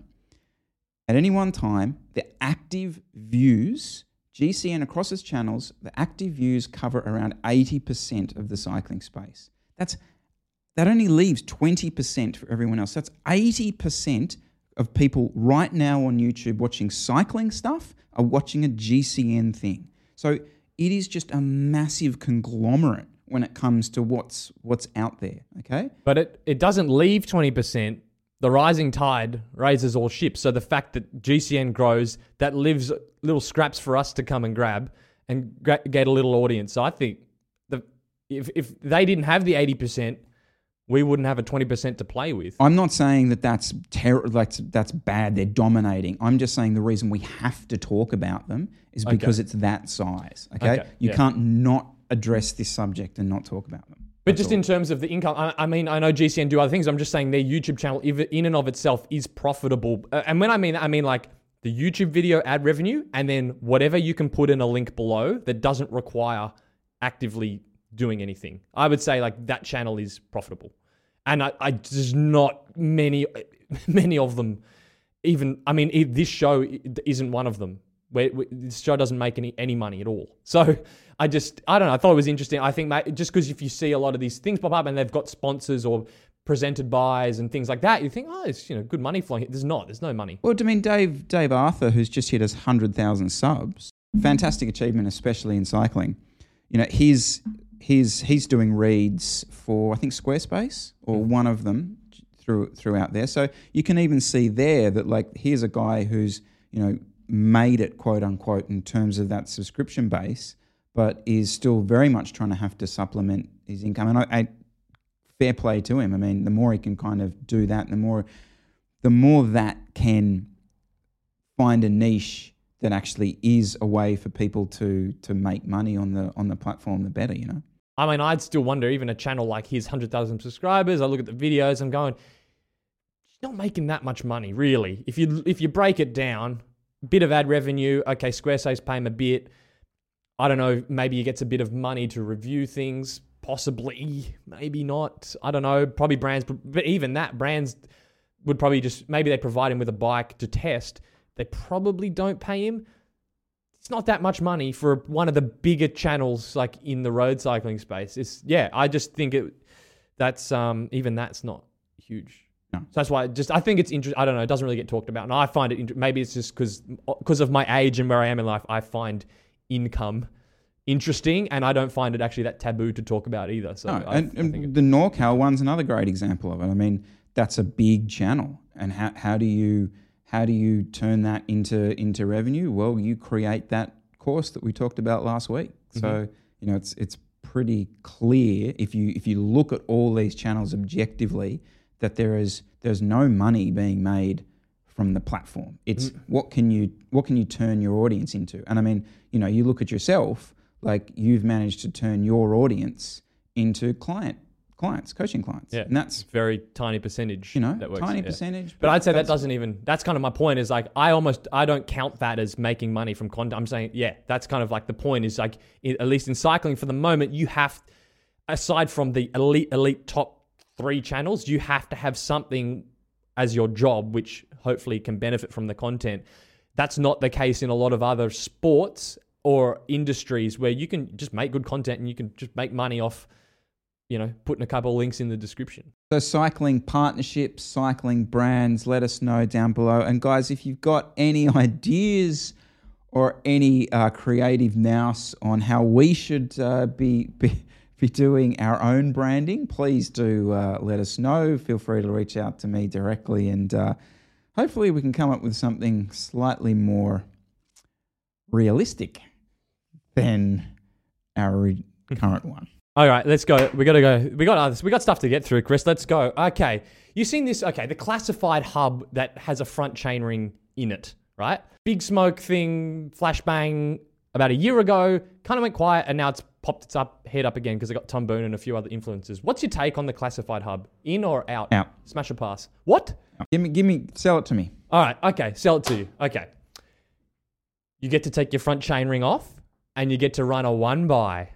at any one time, the active views, G C N across its channels, the active views cover around eighty percent of the cycling space. That's that only leaves twenty percent for everyone else. That's eighty percent of people right now on YouTube watching cycling stuff are watching a G C N thing. So it is just a massive conglomerate when it comes to what's what's out there, okay? But it, it doesn't leave twenty percent. The rising tide raises all ships. So the fact that G C N grows, that leaves little scraps for us to come and grab and gra- get a little audience. So I think the if if they didn't have the eighty percent, we wouldn't have a twenty percent to play with. I'm not saying that that's, ter- that's, that's bad, they're dominating. I'm just saying the reason we have to talk about them is because okay. it's that size, okay? okay. You yeah. can't not address this subject and not talk about them. But just all. in terms of the income, I, I mean, I know G C N do other things. I'm just saying their YouTube channel in and of itself is profitable. Uh, and when I mean, I mean like the YouTube video ad revenue and then whatever you can put in a link below that doesn't require actively doing anything. I would say like that channel is profitable. And I, I there's not many, many of them even, I mean, this show isn't one of them. Where, where this show doesn't make any, any money at all. So I just, I don't know. I thought it was interesting. I think mate, just because if you see a lot of these things pop up and they've got sponsors or presented buys and things like that, you think, oh, it's, you know, good money flowing. There's not, there's no money. Well, I mean, Dave, Dave Arthur, who's just hit us one hundred thousand subs, fantastic achievement, especially in cycling. You know, he's, he's, he's doing reads for, I think, Squarespace or one of them through throughout there. So you can even see there that like, here's a guy who's, you know, made it, quote unquote, in terms of that subscription base, but is still very much trying to have to supplement his income. And I, I fair play to him. I mean, the more he can kind of do that, the more, the more that can find a niche that actually is a way for people to to make money on the on the platform, the better, you know. I mean, I'd still wonder, even a channel like his, one hundred thousand subscribers. I look at the videos, I'm going, he's not making that much money, really. If you if you break it down. Bit of ad revenue. Okay, Squarespace pay him a bit. I don't know. Maybe he gets a bit of money to review things. Possibly. Maybe not. I don't know. Probably brands. But even that, brands would probably just, maybe they provide him with a bike to test. They probably don't pay him. It's not that much money for one of the bigger channels like in the road cycling space. It's, yeah, I just think it. that's, um even that's not huge. No. So that's why I just I think it's interesting. I don't know. It doesn't really get talked about, and I find it. Inter- maybe it's just because because of my age and where I am in life, I find income interesting, and I don't find it actually that taboo to talk about either. So no, I, and, I think and the NorCal one's another great example of it. I mean, that's a big channel, and how how do you how do you turn that into into revenue? Well, you create that course that we talked about last week. Mm-hmm. So you know, it's it's pretty clear if you if you look at all these channels objectively. That there is there's no money being made from the platform. It's mm. what can you what can you turn your audience into? And I mean, you know, you look at yourself, like you've managed to turn your audience into client clients, coaching clients. Yeah, and that's very tiny percentage. You know, that works, tiny yeah. percentage. But, but I'd say that doesn't even. That's kind of my point. Is like I almost I don't count that as making money from content. I'm saying yeah, that's kind of like the point. Is like at least in cycling for the moment, you have aside from the elite elite top. Three channels, you have to have something as your job, which hopefully can benefit from the content. That's not the case in a lot of other sports or industries where you can just make good content and you can just make money off, you know, putting a couple of links in the description. So cycling partnerships, cycling brands, let us know down below. And guys, if you've got any ideas or any uh, creative nous on how we should uh, be... be If you're doing our own branding, please do uh, let us know. Feel free to reach out to me directly and uh, hopefully we can come up with something slightly more realistic than our re- current one. All right, let's go. We got to go. We got others. We got stuff to get through, Chris. Let's go. Okay. You've seen this. Okay. The classified hub that has a front chain ring in it, right? Big smoke thing, flashbang about a year ago, kind of went quiet and now it's popped its up head up again because I got Tom Boone and a few other influencers. What's your take on the classified hub? In or out? Out. Smash or pass? What? Give me, give me, sell it to me. All right. Okay. Sell it to you. Okay. You get to take your front chain ring off and you get to run a one by.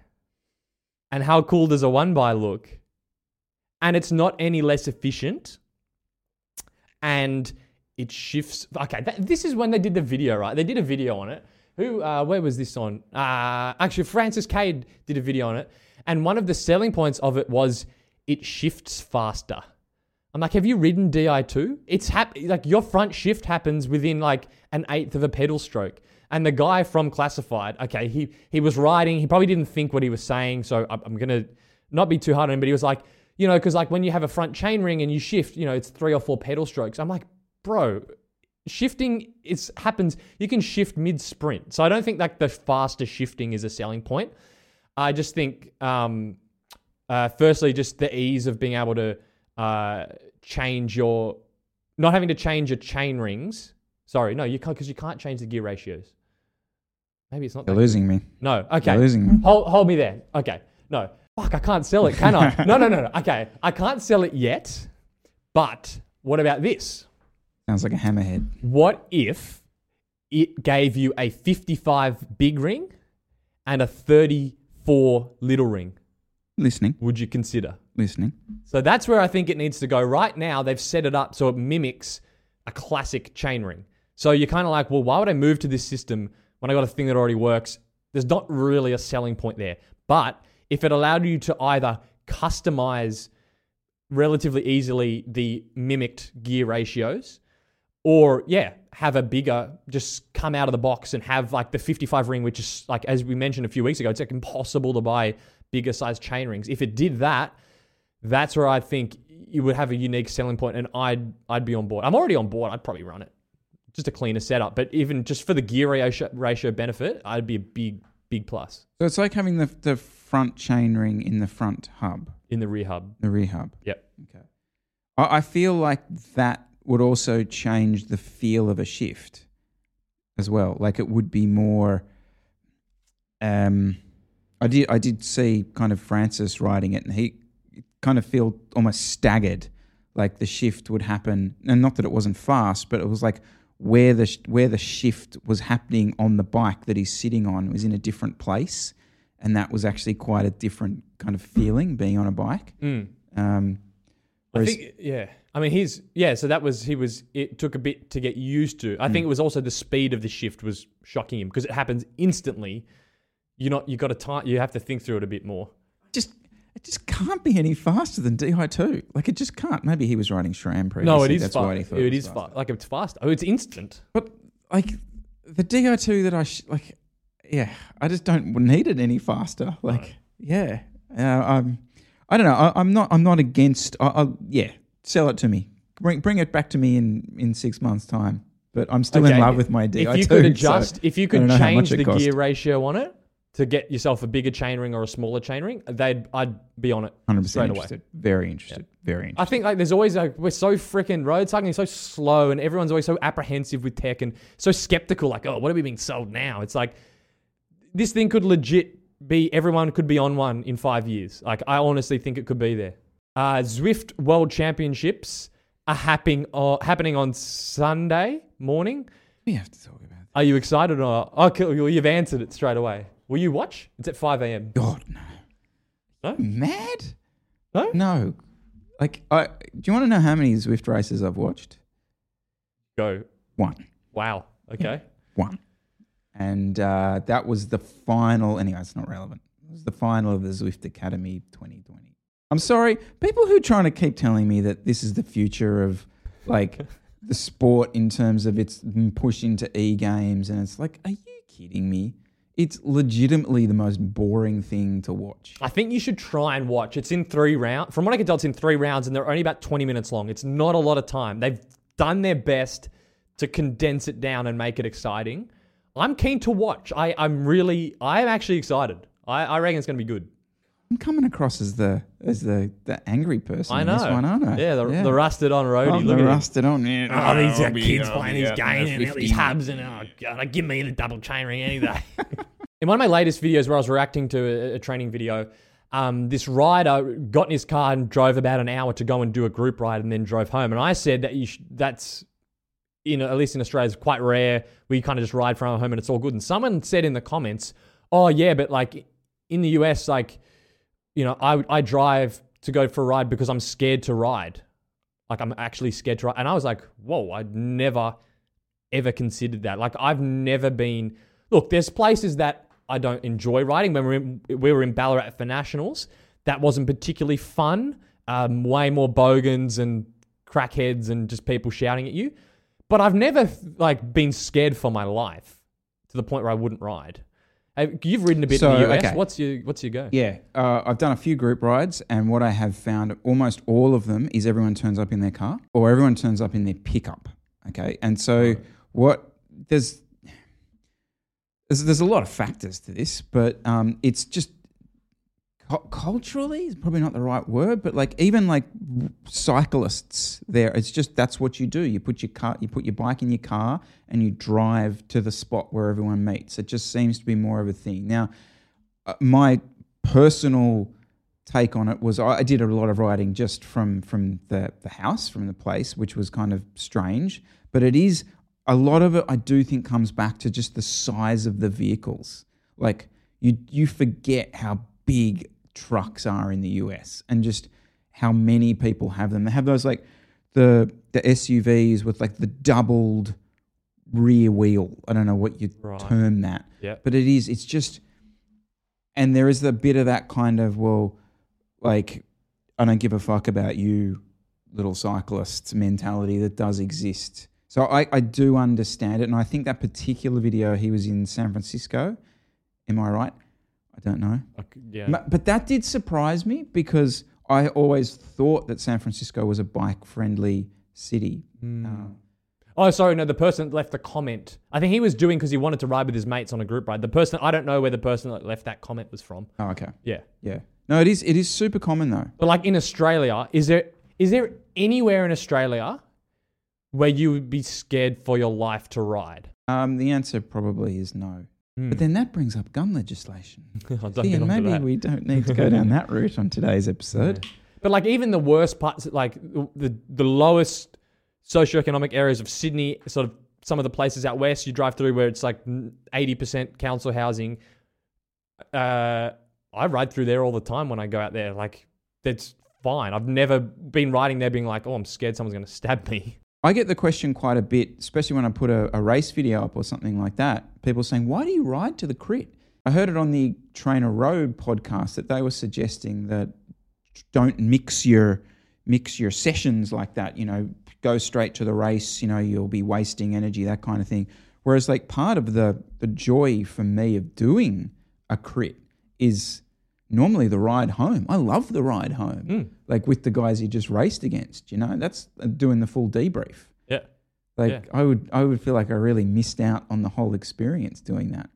And how cool does a one by look? And it's not any less efficient. and it shifts. Okay, that, this is when they did the video, right? They did a video on it. Who, uh, where was this on? Uh, actually, Francis Cade did a video on it. And one of the selling points of it was it shifts faster. I'm like, have you ridden D I two? It's hap- like your front shift happens within like an eighth of a pedal stroke. And the guy from Classified, okay, he, he was riding. He probably didn't think what he was saying. So I'm, I'm going to not be too hard on him. But he was like, you know, because like when you have a front chain ring and you shift, you know, it's three or four pedal strokes. I'm like, bro, shifting is happens. You can shift mid-sprint. So I don't think like the faster shifting is a selling point. I just think, um, uh, firstly, just the ease of being able to uh, change your, not having to change your chain rings. Sorry, no, you can't, because you can't change the gear ratios. Maybe it's not. You're losing me. No, okay. You're losing me. Hold, hold me there. Okay, no. Fuck, I can't sell it, can I? no, no, no, no. Okay, I can't sell it yet, but what about this? Sounds like a hammerhead. What if it gave you a fifty-five big ring and a thirty for little ring? Listening. Would you consider? Listening. So that's where I think it needs to go. Right now, they've set it up so it mimics a classic chain ring. So you're kind of like, well, why would I move to this system when I got a thing that already works? There's not really a selling point there. But if it allowed you to either customize relatively easily the mimicked gear ratios, or yeah, have a bigger, just come out of the box and have like the fifty-five ring, which is like, as we mentioned a few weeks ago, it's like impossible to buy bigger size chain rings. If it did that, that's where I think you would have a unique selling point, and I'd I'd be on board. I'm already on board. I'd probably run it. Just a cleaner setup. But even just for the gear ratio, ratio benefit, I'd be a big, big plus. So it's like having the, the front chain ring in the front hub. In the rear hub. The rear hub. Yep. Okay. I, I feel like that would also change the feel of a shift as well. Like it would be more, um, I did I did see kind of Francis riding it, and he kind of felt almost staggered, like the shift would happen. And not that it wasn't fast, but it was like where the, where the shift was happening on the bike that he's sitting on was in a different place. And that was actually quite a different kind of feeling being on a bike. Mm. Um, I think, yeah. I mean, he's, yeah, so that was, he was, it took a bit to get used to. I mm. think it was also the speed of the shift was shocking him because it happens instantly. You're not, you got to time, you have to think through it a bit more. Just, it just can't be any faster than D I two. Like, it just can't. Maybe he was riding SRAM previously. No, it is That's fast. It, it, it is fast. fast. Like, it's fast. Oh, it's instant. But, like, the D I two that I, sh- like, yeah, I just don't need it any faster. Like, no. yeah. Uh, I'm, I don't know. I, I'm not, I'm not against, I, I, yeah. Sell it to me. Bring bring it back to me in, in six months' time. But I'm still okay. in love with my D I two. If you could adjust, so if you could change the cost. gear ratio on it to get yourself a bigger chain ring or a smaller chain ring, they'd I'd be on it one hundred percent straight interested. away. Very interested. Yeah. Very interested. I think like there's always like we're so freaking road cycling so slow, and everyone's always so apprehensive with tech and so skeptical. Like, oh, what are we being sold now? It's like this thing could legit be everyone could be on one in five years. Like I honestly think it could be there. Uh, Zwift World Championships are happening uh, happening on Sunday morning. We have to talk about that. Are you excited or not? Okay, well, you've answered it straight away. Will you watch? It's at five a.m. God, no. No? Mad? No? No. Like, I, do you want to know how many Zwift races I've watched? Go. One. Wow. Okay. One. And uh, that was the final. Anyway, it's not relevant. It was the final of the Zwift Academy twenty twenty. I'm sorry, people who are trying to keep telling me that this is the future of like the sport in terms of its push into e-games, and it's like, are you kidding me? It's legitimately the most boring thing to watch. I think you should try and watch. It's in three rounds. From what I can tell, it's in three rounds and they're only about twenty minutes long. It's not a lot of time. They've done their best to condense it down and make it exciting. I'm keen to watch. I, I'm really, I'm actually excited. I, I reckon it's going to be good. I'm coming across as the as the, the angry person. I know. In this one, aren't I? Yeah, the, yeah. the rusted on roadie. Oh, the rusted on. Yeah. Oh, these are kids be, playing these games and all these hubs and oh god, give me the double chain ring any day. In one of my latest videos, where I was reacting to a, a training video, um, this rider got in his car and drove about an hour to go and do a group ride and then drove home. And I said that you sh- that's in at least in Australia is quite rare. We kind of just ride from home and it's all good. And someone said in the comments, "Oh yeah, but like in the U S, like." You know, I I drive to go for a ride because I'm scared to ride. Like, I'm actually sketch right. And I was like, whoa, I'd never, ever considered that. Like, I've never been... Look, there's places that I don't enjoy riding. When we were in, we were in Ballarat for Nationals, that wasn't particularly fun. Um, way more bogans and crackheads and just people shouting at you. But I've never, like, been scared for my life to the point where I wouldn't ride. You've ridden a bit so, in the U S. Okay. What's your what's your go? Yeah, uh, I've done a few group rides, and what I have found, almost all of them, is everyone turns up in their car or everyone turns up in their pickup. Okay, and so what there's there's, there's a lot of factors to this, but um, it's just cu- culturally is probably not the right word, but like even like cyclists, there, it's just that's what you do. You put your car, you put your bike in your car, and you drive to the spot where everyone meets. It just seems to be more of a thing. Now, uh, my personal take on it was I, I did a lot of riding just from, from the, the house, from the place, which was kind of strange. But it is, a lot of it I do think comes back to just the size of the vehicles. Like you you forget how big trucks are in the U S and just how many people have them. They have those like the the S U Vs with like the doubled rear wheel. I don't know what you right. term that. Yep. But it is, it's just, and there is a bit of that kind of, well, like, I don't give a fuck about you little cyclists mentality that does exist. So I, I do understand it. And I think that particular video, he was in San Francisco. Am I right? I don't know. Okay, yeah. But that did surprise me because I always thought that San Francisco was a bike-friendly city. Mm. Uh, Oh, sorry, no, the person that left the comment. I think he was doing because he wanted to ride with his mates on a group ride. The person, I don't know where the person that left that comment was from. Oh, okay. Yeah. Yeah. No, it is it is super common though. But like in Australia, is there is there anywhere in Australia where you would be scared for your life to ride? Um, the answer probably is no. Mm. But then that brings up gun legislation. See, and maybe we don't need to go down that route on today's episode. Yeah. But like even the worst parts, like the the lowest... socioeconomic areas of Sydney, sort of some of the places out west you drive through where it's like eighty percent council housing. Uh, I ride through there all the time when I go out there. Like, that's fine. I've never been riding there being like, oh, I'm scared someone's going to stab me. I get the question quite a bit, especially when I put a, a race video up or something like that. People saying, why do you ride to the crit? I heard it on the Trainer Road podcast that they were suggesting that don't mix your mix your sessions like that, you know, go straight to the race, you know, you'll be wasting energy, that kind of thing. Whereas like part of the, the joy for me of doing a crit is normally the ride home. I love the ride home, mm. like with the guys you just raced against, you know, that's doing the full debrief. Yeah. Like yeah. I would I would feel like I really missed out on the whole experience doing that.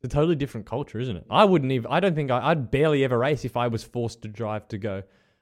It's a totally different culture, isn't it? I wouldn't even, I don't think, I, I'd barely ever race if I was forced to drive to go.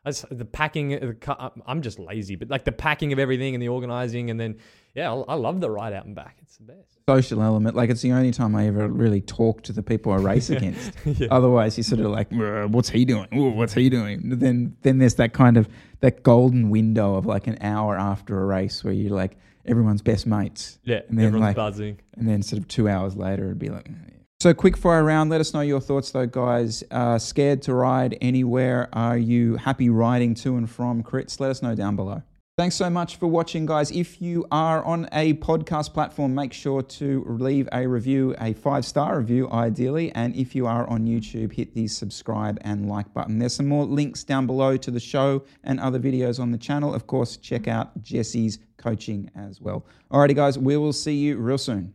I just, the packing, the car, I'm just lazy, but like the packing of everything and the organising and then, yeah, I love the ride out and back. It's the best. Social element. Like it's the only time I ever really talk to the people I race yeah. against. Yeah. Otherwise you're sort of like, what's he doing? Ooh, what's he doing? Then then there's that kind of, that golden window of like an hour after a race where you're like, everyone's best mates. Yeah, and then everyone's like, buzzing. And then sort of two hours later it'd be like... Mm. So quick fire round. Let us know your thoughts though, guys. Uh, scared to ride anywhere? Are you happy riding to and from crits? Let us know down below. Thanks so much for watching, guys. If you are on a podcast platform, make sure to leave a review, a five-star review ideally. And if you are on YouTube, hit the subscribe and like button. There's some more links down below to the show and other videos on the channel. Of course, check out Jesse's coaching as well. Alrighty, guys. We will see you real soon.